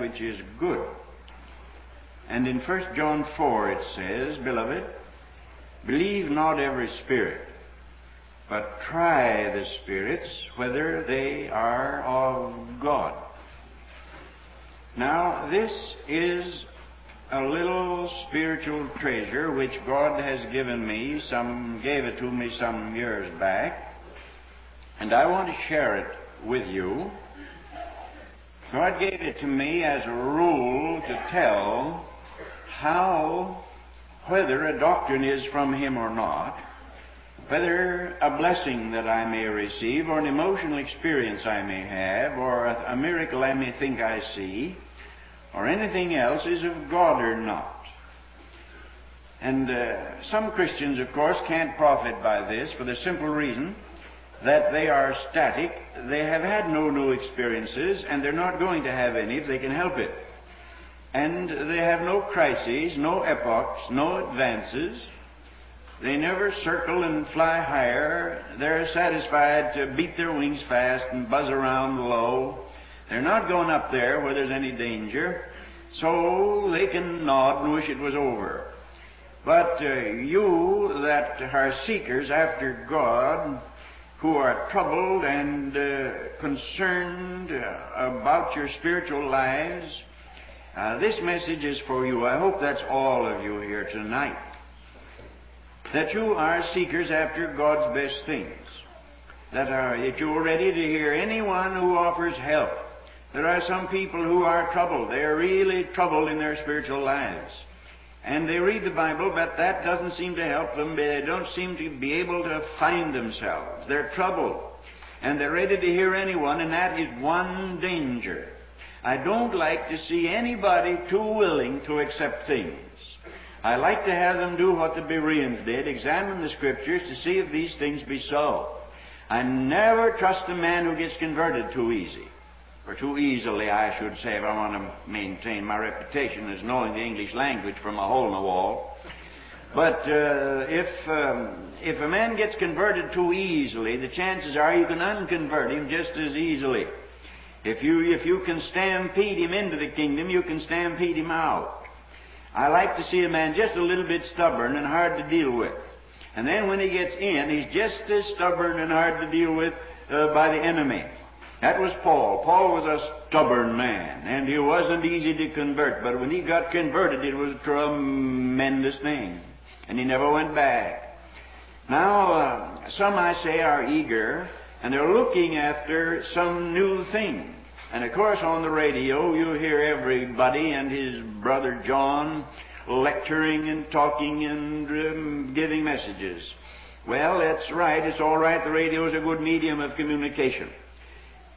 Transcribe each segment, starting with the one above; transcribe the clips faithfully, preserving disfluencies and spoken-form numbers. Which is good. And in First John four it says, Beloved, believe not every spirit, but try the spirits whether they are of God. Now, this is a little spiritual treasure which God has given me. Some gave it to me some years back, and I want to share it with you. God gave it to me as a rule to tell how, whether a doctrine is from Him or not, whether a blessing that I may receive or an emotional experience I may have or a miracle I may think I see or anything else is of God or not. And uh, some Christians, of course, can't profit by this for the simple reason that they are static, they have had no new experiences, and they're not going to have any if they can help it. And they have no crises, no epochs, no advances. They never circle and fly higher. They're satisfied to beat their wings fast and buzz around low. They're not going up there where there's any danger, so they can nod and wish it was over. But uh, you that are seekers after God, who are troubled and uh, concerned uh, about your spiritual lives, uh, this message is for you. I hope that's all of you here tonight. That you are seekers after God's best things. That, are, that you're ready to hear anyone who offers help. There are some people who are troubled. They're really troubled in their spiritual lives. And they read the Bible, but that doesn't seem to help them. They don't seem to be able to find themselves. They're troubled. And they're ready to hear anyone, and that is one danger. I don't like to see anybody too willing to accept things. I like to have them do what the Bereans did, examine the Scriptures to see if these things be so. I never trust a man who gets converted too easy. Or too easily, I should say, if I want to maintain my reputation as knowing the English language from a hole in the wall. But uh, if um, if a man gets converted too easily, the chances are you can unconvert him just as easily. If you, if you can stampede him into the kingdom, you can stampede him out. I like to see a man just a little bit stubborn and hard to deal with. And then when he gets in, he's just as stubborn and hard to deal with uh, by the enemy. That was Paul. Paul was a stubborn man, and he wasn't easy to convert. But when he got converted, it was a tremendous thing, and he never went back. Now, uh, some, I say, are eager, and they're looking after some new thing. And, of course, on the radio, you hear everybody and his brother John lecturing and talking and um, giving messages. Well, that's right. It's all right. The radio is a good medium of communication.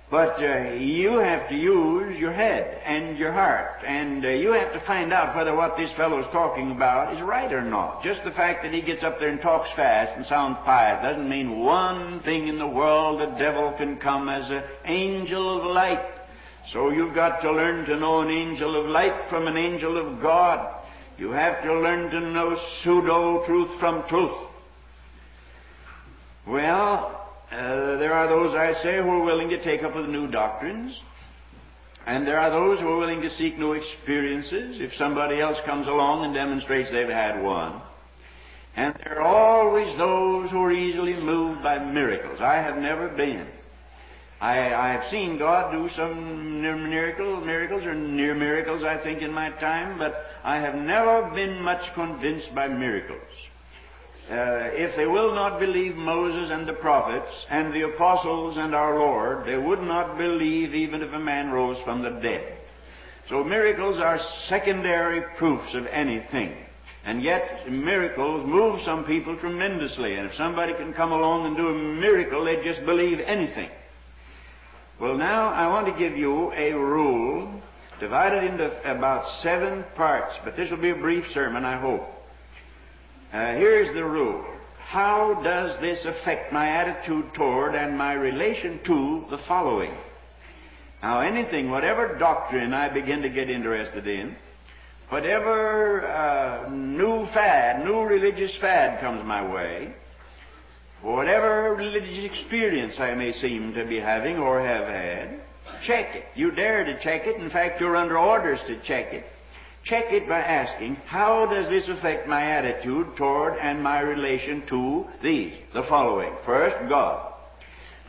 But uh, you have to use your head and your heart, and uh, you have to find out whether what this fellow is talking about is right or not. Just the fact that he gets up there and talks fast and sounds pious doesn't mean one thing in the world. The devil can come as an angel of light. So you've got to learn to know an angel of light from an angel of God. You have to learn to know pseudo-truth from truth. Well, Uh, there are those, I say, who are willing to take up with new doctrines. And there are those who are willing to seek new experiences if somebody else comes along and demonstrates they've had one. And there are always those who are easily moved by miracles. I have never been. I, I have seen God do some miracle, miracles or near miracles, I think, in my time, but I have never been much convinced by miracles. Uh, if they will not believe Moses and the prophets and the apostles and our Lord, they would not believe even if a man rose from the dead. So miracles are secondary proofs of anything. And yet miracles move some people tremendously. And if somebody can come along and do a miracle, they just believe anything. Well, now I want to give you a rule divided into about seven parts, but this will be a brief sermon, I hope. Uh, here's the rule. How does this affect my attitude toward and my relation to the following? Now, anything, whatever doctrine I begin to get interested in, whatever uh, new fad, new religious fad comes my way, whatever religious experience I may seem to be having or have had, check it. You dare to check it. In fact, you're under orders to check it. Check it by asking, how does this affect my attitude toward and my relation to these, the following? First, God.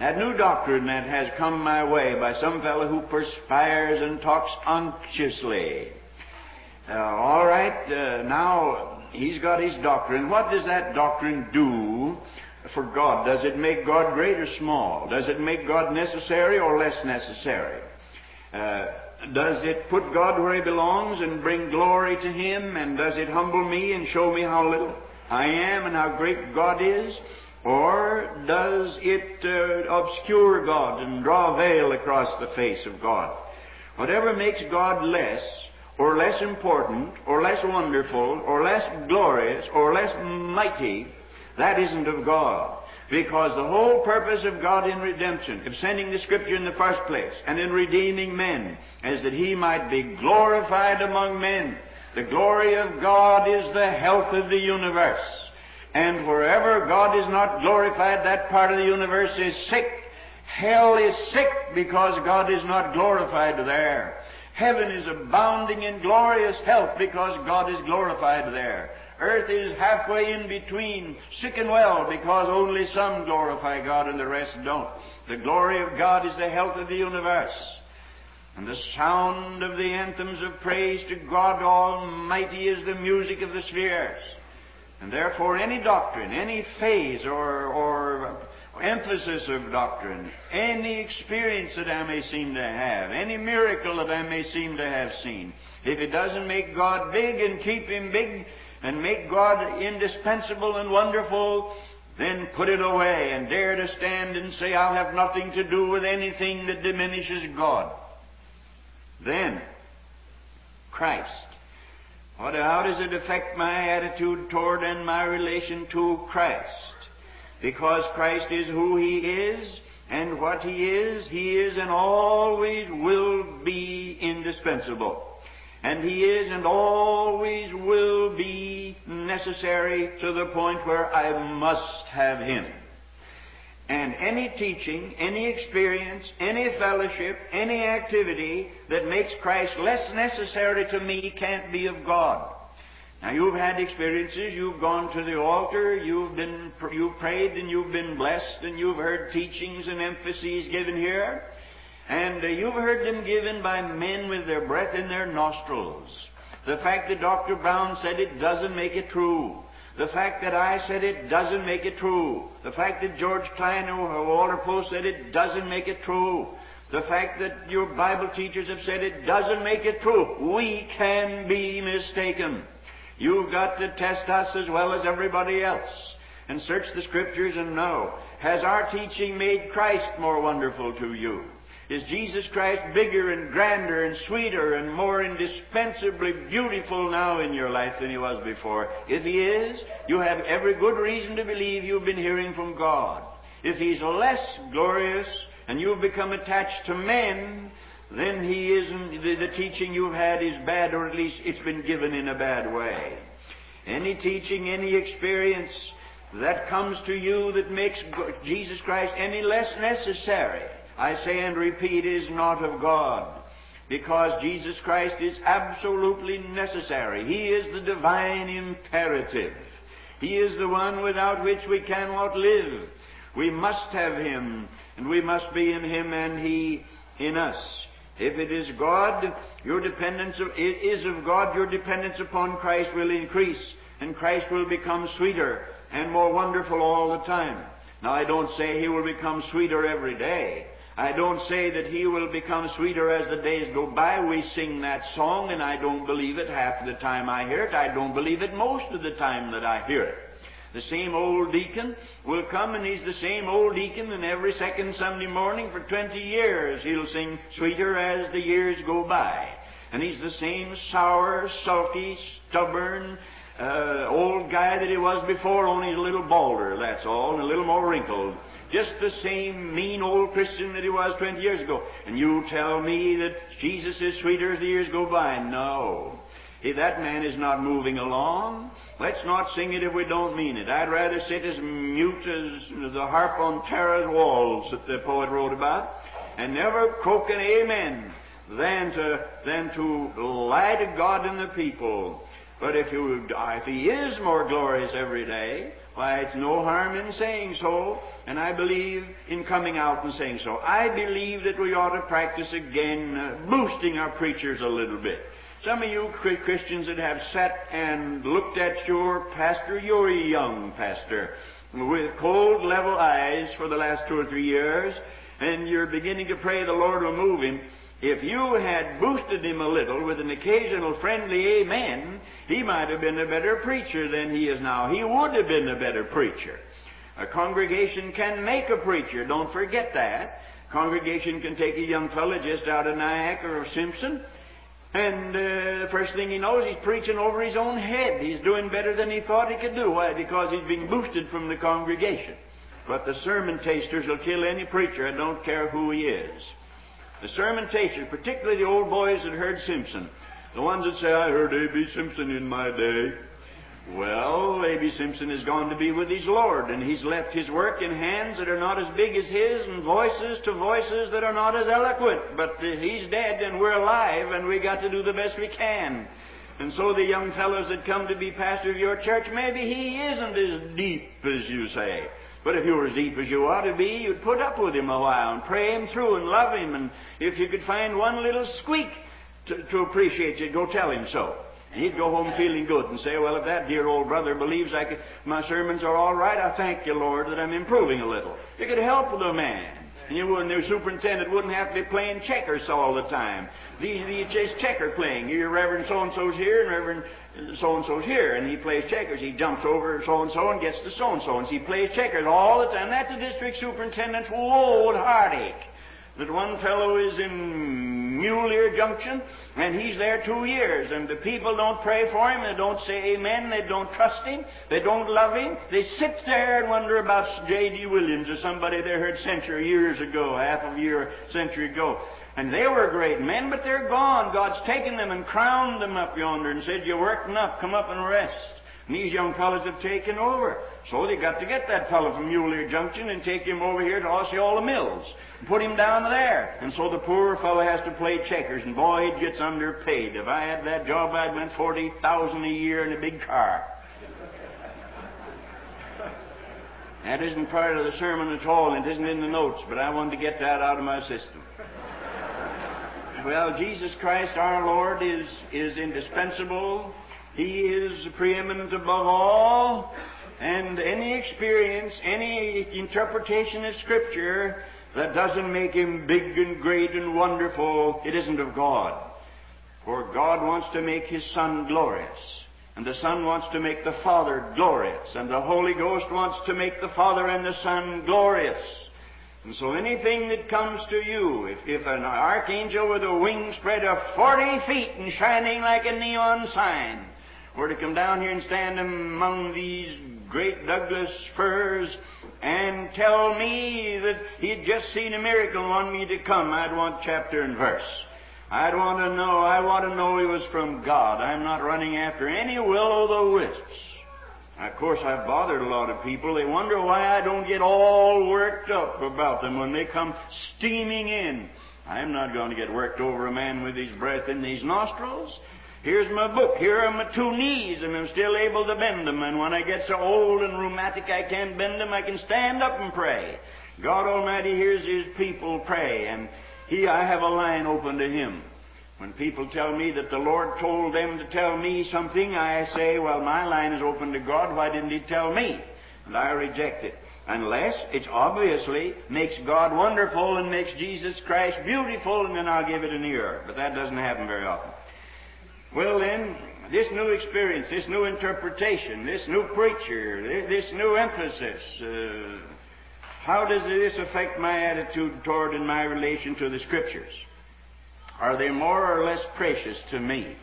That new doctrine that has come my way by some fellow who perspires and talks unctuously. Uh, all right, uh, now he's got his doctrine. What does that doctrine do for God? Does it make God great or small? Does it make God necessary or less necessary? Uh, does it put God where he belongs and bring glory to him? And does it humble me and show me how little I am and how great God is? Or does it uh, obscure God and draw a veil across the face of God? Whatever makes God less or less important or less wonderful or less glorious or less mighty, that isn't of God, because the whole purpose of God in redemption, of sending the Scripture in the first place and in redeeming men, is that he might be glorified among men. The glory of God is the health of the universe. And wherever God is not glorified, that part of the universe is sick. Hell is sick because God is not glorified there. Heaven is abounding in glorious health because God is glorified there. Earth is halfway in between, sick and well, because only some glorify God and the rest don't. The glory of God is the health of the universe. And the sound of the anthems of praise to God Almighty is the music of the spheres. And therefore any doctrine, any phase or, or emphasis of doctrine, any experience that I may seem to have, any miracle that I may seem to have seen, if it doesn't make God big and keep him big, and make God indispensable and wonderful, then put it away and dare to stand and say, I'll have nothing to do with anything that diminishes God. Then, Christ. What, how does it affect my attitude toward and my relation to Christ? Because Christ is who he is and what he is, he is and always will be indispensable. And he is and always will be necessary to the point where I must have him. And any teaching, any experience, any fellowship, any activity that makes Christ less necessary to me can't be of God. Now, you've had experiences, you've gone to the altar, you've been, you've prayed and you've been blessed and you've heard teachings and emphases given here. And uh, you've heard them given by men with their breath in their nostrils. The fact that Doctor Brown said it doesn't make it true. The fact that I said it doesn't make it true. The fact that George Klein or Walter Post said it doesn't make it true. The fact that your Bible teachers have said it doesn't make it true. We can be mistaken. You've got to test us as well as everybody else. And search the Scriptures and know. Has our teaching made Christ more wonderful to you? Is Jesus Christ bigger and grander and sweeter and more indispensably beautiful now in your life than he was before? If he is, you have every good reason to believe you've been hearing from God. If he's less glorious and you've become attached to men, then he isn't, the, the teaching you've had is bad, or at least it's been given in a bad way. Any teaching, any experience that comes to you that makes Jesus Christ any less necessary, I say and repeat, is not of God, because Jesus Christ is absolutely necessary. He is the divine imperative. He is the one without which we cannot live. We must have Him, and we must be in Him and He in us. If it is God, your dependence of, it is of God, your dependence upon Christ will increase, and Christ will become sweeter and more wonderful all the time. Now, I don't say He will become sweeter every day. I don't say that He will become sweeter as the days go by. We sing that song, and I don't believe it half the time I hear it. I don't believe it most of the time that I hear it. The same old deacon will come, and he's the same old deacon, and every second Sunday morning for twenty years he'll sing sweeter as the years go by. And he's the same sour, sulky, stubborn, uh, old guy that he was before, only a little balder, that's all, and a little more wrinkled. Just the same mean old Christian that he was twenty years ago. And you tell me that Jesus is sweeter as the years go by. No. If that man is not moving along, let's not sing it if we don't mean it. I'd rather sit as mute as the harp on Tara's walls that the poet wrote about, and never croak an amen, than to, than to lie to God and the people. But if, you, if He is more glorious every day, why, it's no harm in saying so, and I believe in coming out and saying so. I believe that we ought to practice again uh, boosting our preachers a little bit. Some of you Christians that have sat and looked at your pastor, your young pastor, with cold, level eyes for the last two or three years, and you're beginning to pray the Lord will move him. If you had boosted him a little with an occasional friendly amen, he might have been a better preacher than he is now. He would have been a better preacher. A congregation can make a preacher. Don't forget that. A congregation can take a young fellow just out of Nyack or Simpson, and uh, the first thing he knows, he's preaching over his own head. He's doing better than he thought he could do. Why? Because he's being boosted from the congregation. But the sermon tasters will kill any preacher. I don't care who he is. The sermon tasters, particularly the old boys that heard Simpson, the ones that say, I heard A. B. Simpson in my day. Well, A. B. Simpson has gone to be with his Lord, and he's left his work in hands that are not as big as his, and voices to voices that are not as eloquent. But he's dead, and we're alive, and we got to do the best we can. And so the young fellows that come to be pastor of your church, maybe he isn't as deep as you say. But if you were as deep as you ought to be, you'd put up with him a while and pray him through and love him. And if you could find one little squeak to, to appreciate you, go tell him so. And he'd go home feeling good and say, well, if that dear old brother believes I could, my sermons are all right, I thank you, Lord, that I'm improving a little. You could help the man. And you wouldn't, the superintendent wouldn't have to be playing checkers all the time. These just checker playing. You're Reverend so-and-so's here and Reverend so-and-so's here, and he plays checkers. He jumps over so-and-so and gets to so-and-so, and he plays checkers all the time. That's a district superintendent's old heartache. That one fellow is in Muleyer Junction, and he's there two years, and the people don't pray for him, they don't say amen, they don't trust him, they don't love him. They sit there and wonder about J. D. Williams or somebody they heard censure years ago, half a year, century ago. And they were great men, but they're gone. God's taken them and crowned them up yonder and said, you worked enough, come up and rest. And these young fellows have taken over. So they got to get that fellow from Muleyer Junction and take him over here to Osceola Mills and put him down there. And so the poor fellow has to play checkers, and boy, he gets underpaid. If I had that job, I'd win forty thousand dollars a year in a big car. That isn't part of the sermon at all. It isn't in the notes, but I wanted to get that out of my system. Well, Jesus Christ, our Lord, is, is indispensable. He is preeminent above all, and any experience, any interpretation of Scripture that doesn't make Him big and great and wonderful, it isn't of God. For God wants to make His Son glorious, and the Son wants to make the Father glorious, and the Holy Ghost wants to make the Father and the Son glorious. And so anything that comes to you, if, if an archangel with a wing spread of forty feet and shining like a neon sign were to come down here and stand among these great Douglas firs and tell me that he'd just seen a miracle and wanted me to come, I'd want chapter and verse. I'd want to know, I want to know it was from God. I'm not running after any will-o'-the-wisps. Of course, I've bothered a lot of people. They wonder why I don't get all worked up about them when they come steaming in. I'm not going to get worked over a man with his breath in his nostrils. Here's my book. Here are my two knees, and I'm still able to bend them. And when I get so old and rheumatic I can't bend them, I can stand up and pray. God Almighty hears His people pray, and He, I have a line open to Him. When people tell me that the Lord told them to tell me something, I say, well, my line is open to God. Why didn't He tell me? And I reject it. Unless it obviously makes God wonderful and makes Jesus Christ beautiful, and then I'll give it an ear. But that doesn't happen very often. Well, then, this new experience, this new interpretation, this new preacher, this new emphasis, uh, how does this affect my attitude toward and my relation to the Scriptures? Are they more or less precious to me?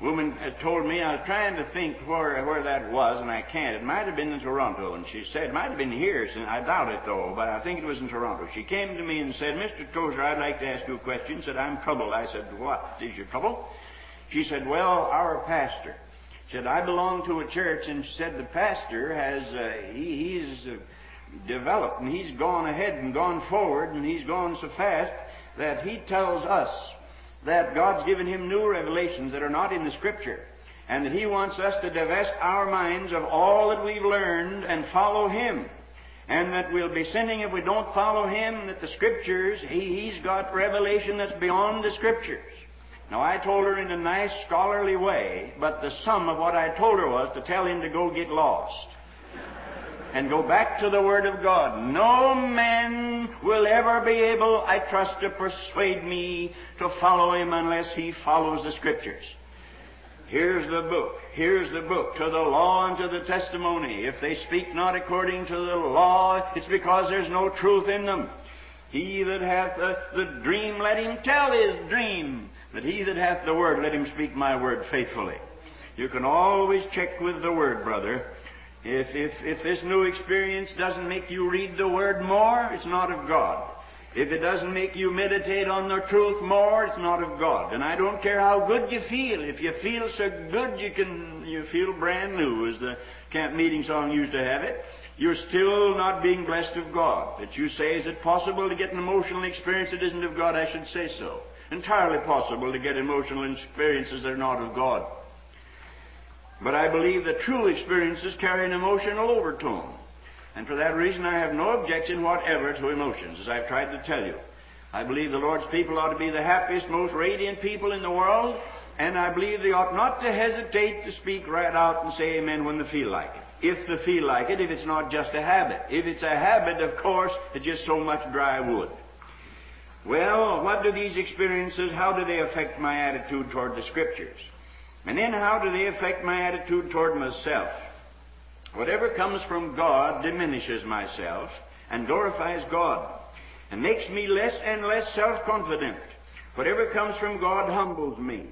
A woman told me, I was trying to think where, where that was, and I can't. It might have been in Toronto, and she said, it might have been here, and I doubt it, though, but I think it was in Toronto. She came to me and said, Mister Tozer, I'd like to ask you a question. Said, I'm troubled. I said, what is your trouble? She said, well, our pastor. Said, I belong to a church, and she said, the pastor has, uh, he, he's uh, developed, and he's gone ahead and gone forward, and he's gone so fast that he tells us that God's given him new revelations that are not in the Scripture, and that He wants us to divest our minds of all that we've learned and follow Him, and that we'll be sinning if we don't follow Him, that the Scriptures, he, He's got revelation that's beyond the Scriptures. Now, I told her in a nice scholarly way, but the sum of what I told her was to tell him to go get lost and go back to the Word of God. No man will ever be able, I trust, to persuade me to follow him unless he follows the Scriptures. Here's the book. Here's the book. To the law and to the testimony. If they speak not according to the law, it's because there's no truth in them. He that hath the, the dream, let him tell his dream. But he that hath the word, let him speak my word faithfully. You can always check with the Word, brother. If, if, if this new experience doesn't make you read the Word more, it's not of God. If it doesn't make you meditate on the truth more, it's not of God. And I don't care how good you feel. If you feel so good, you can you feel brand new, as the camp meeting song used to have it. You're still not being blessed of God. But you say, is it possible to get an emotional experience that isn't of God? I should say so. Entirely possible to get emotional experiences that are not of God. But I believe that true experiences carry an emotional overtone. And for that reason, I have no objection whatever to emotions, as I've tried to tell you. I believe the Lord's people ought to be the happiest, most radiant people in the world, and I believe they ought not to hesitate to speak right out and say amen when they feel like it. If they feel like it, if it's not just a habit. If it's a habit, of course, it's just so much dry wood. Well, what do these experiences, how do they affect my attitude toward the Scriptures? And then how do they affect my attitude toward myself? Whatever comes from God diminishes myself and glorifies God and makes me less and less self-confident. Whatever comes from God humbles me.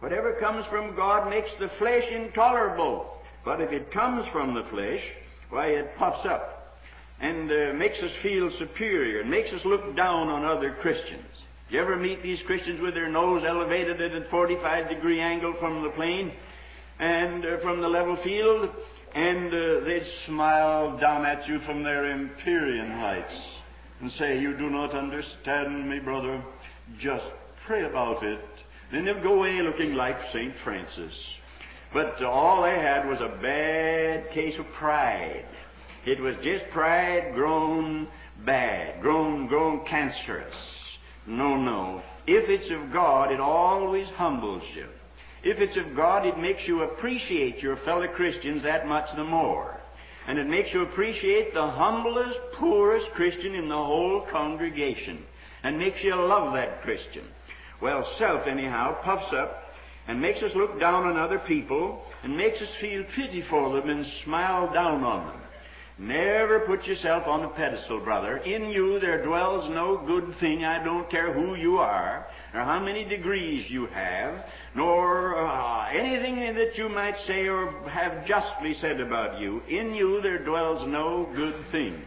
Whatever comes from God makes the flesh intolerable. But if it comes from the flesh, why, it puffs up and uh, makes us feel superior and makes us look down on other Christians. You ever meet these Christians with their nose elevated at a forty-five degree angle from the plane and uh, from the level field, and uh, they'd smile down at you from their Empyrean heights and say, you do not understand me, brother. Just pray about it. Then they'd go away looking like Saint Francis. But uh, all they had was a bad case of pride. It was just pride grown bad, grown, grown cancerous. No, no. If it's of God, it always humbles you. If it's of God, it makes you appreciate your fellow Christians that much the more. And it makes you appreciate the humblest, poorest Christian in the whole congregation. And makes you love that Christian. Well, self, anyhow, puffs up and makes us look down on other people and makes us feel pity for them and smile down on them. Never put yourself on a pedestal, brother. In you there dwells no good thing. I don't care who you are, or how many degrees you have, nor uh, anything that you might say or have justly said about you. In you there dwells no good thing.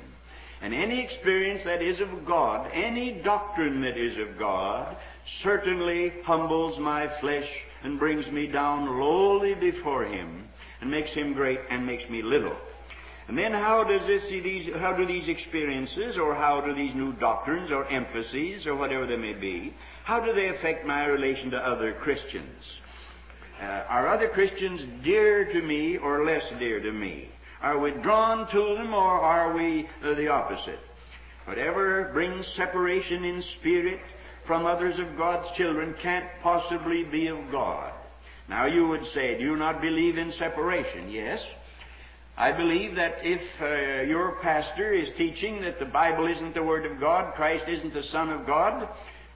And any experience that is of God, any doctrine that is of God, certainly humbles my flesh and brings me down lowly before Him and makes Him great and makes me little. And then how does this, these, how do these experiences, or how do these new doctrines or emphases or whatever they may be, how do they affect my relation to other Christians? Uh, are other Christians dear to me or less dear to me? Are we drawn to them, or are we uh, the opposite? Whatever brings separation in spirit from others of God's children can't possibly be of God. Now you would say, do you not believe in separation? Yes. I believe that if uh, your pastor is teaching that the Bible isn't the Word of God, Christ isn't the Son of God,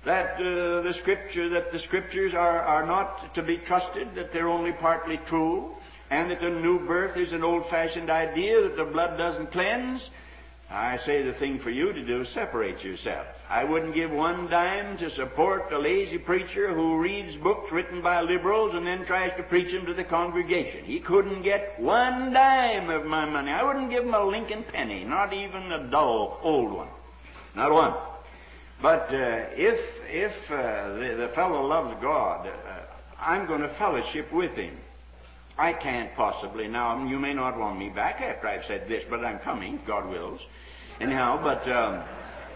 that uh, the Scripture, that the Scriptures are, are not to be trusted, that they're only partly true, and that the new birth is an old-fashioned idea, that the blood doesn't cleanse, I say the thing for you to do is separate yourself. I wouldn't give one dime to support a lazy preacher who reads books written by liberals and then tries to preach them to the congregation. He couldn't get one dime of my money. I wouldn't give him a Lincoln penny, not even a dull old one. Not one. But uh, if, if uh, the, the fellow loves God, uh, I'm going to fellowship with him. I can't possibly. Now, you may not want me back after I've said this, but I'm coming, if God wills. Anyhow, but um,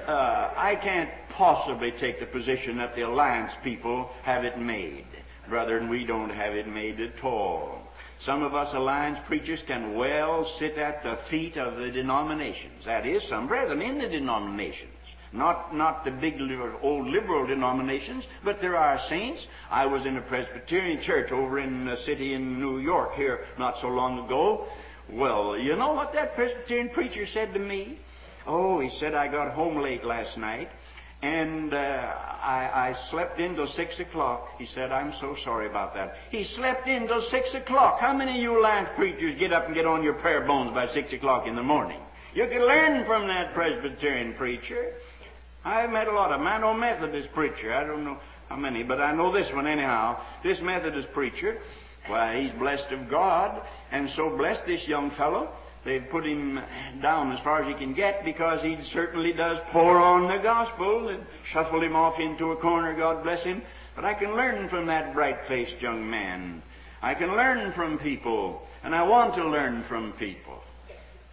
uh, I can't possibly take the position that the Alliance people have it made. Brethren, we don't have it made at all. Some of us Alliance preachers can well sit at the feet of the denominations. That is, some brethren in the denominations. Not not the big old liberal denominations, but there are saints. I was in a Presbyterian church over in a city in New York here not so long ago. Well, you know what that Presbyterian preacher said to me? Oh, he said, I got home late last night, and uh, I, I slept in till six o'clock. He said, I'm so sorry about that. He slept in till six o'clock. How many of you Alliance preachers get up and get on your prayer bones by six o'clock in the morning? You can learn from that Presbyterian preacher. I've met a lot of them. I know Methodist preacher. I don't know how many, but I know this one anyhow. This Methodist preacher, why, he's blessed of God, and so blessed this young fellow. They've put him down as far as he can get because he certainly does pour on the gospel and shuffle him off into a corner, God bless him. But I can learn from that bright-faced young man. I can learn from people, and I want to learn from people.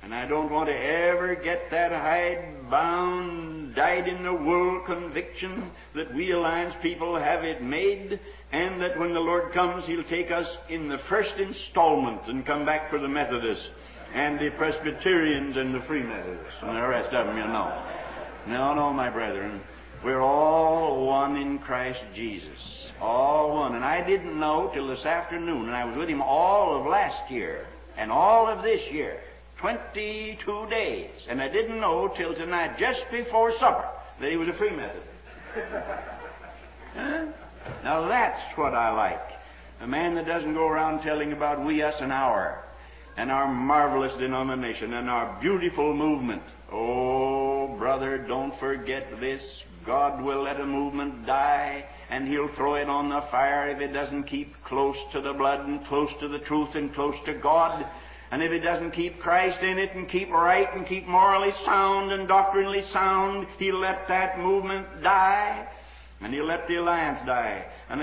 And I don't want to ever get that hide-bound, dyed-in-the-wool conviction that we Alliance people have it made, and that when the Lord comes, He'll take us in the first installment and come back for the Methodists and the Presbyterians and the Free Methodists and the rest of them, you know. No, no, my brethren. We're all one in Christ Jesus. All one. And I didn't know till this afternoon, and I was with Him all of last year and all of this year. twenty-two days, and I didn't know till tonight, just before supper, that he was a Free Methodist. Huh? Now that's what I like. A man that doesn't go around telling about we, us, and our, and our marvelous denomination, and our beautiful movement. Oh, brother, don't forget this. God will let a movement die, and He'll throw it on the fire if it doesn't keep close to the blood and close to the truth and close to God. And if it doesn't keep Christ in it and keep right and keep morally sound and doctrinally sound, He'll let that movement die, and He'll let the Alliance die. And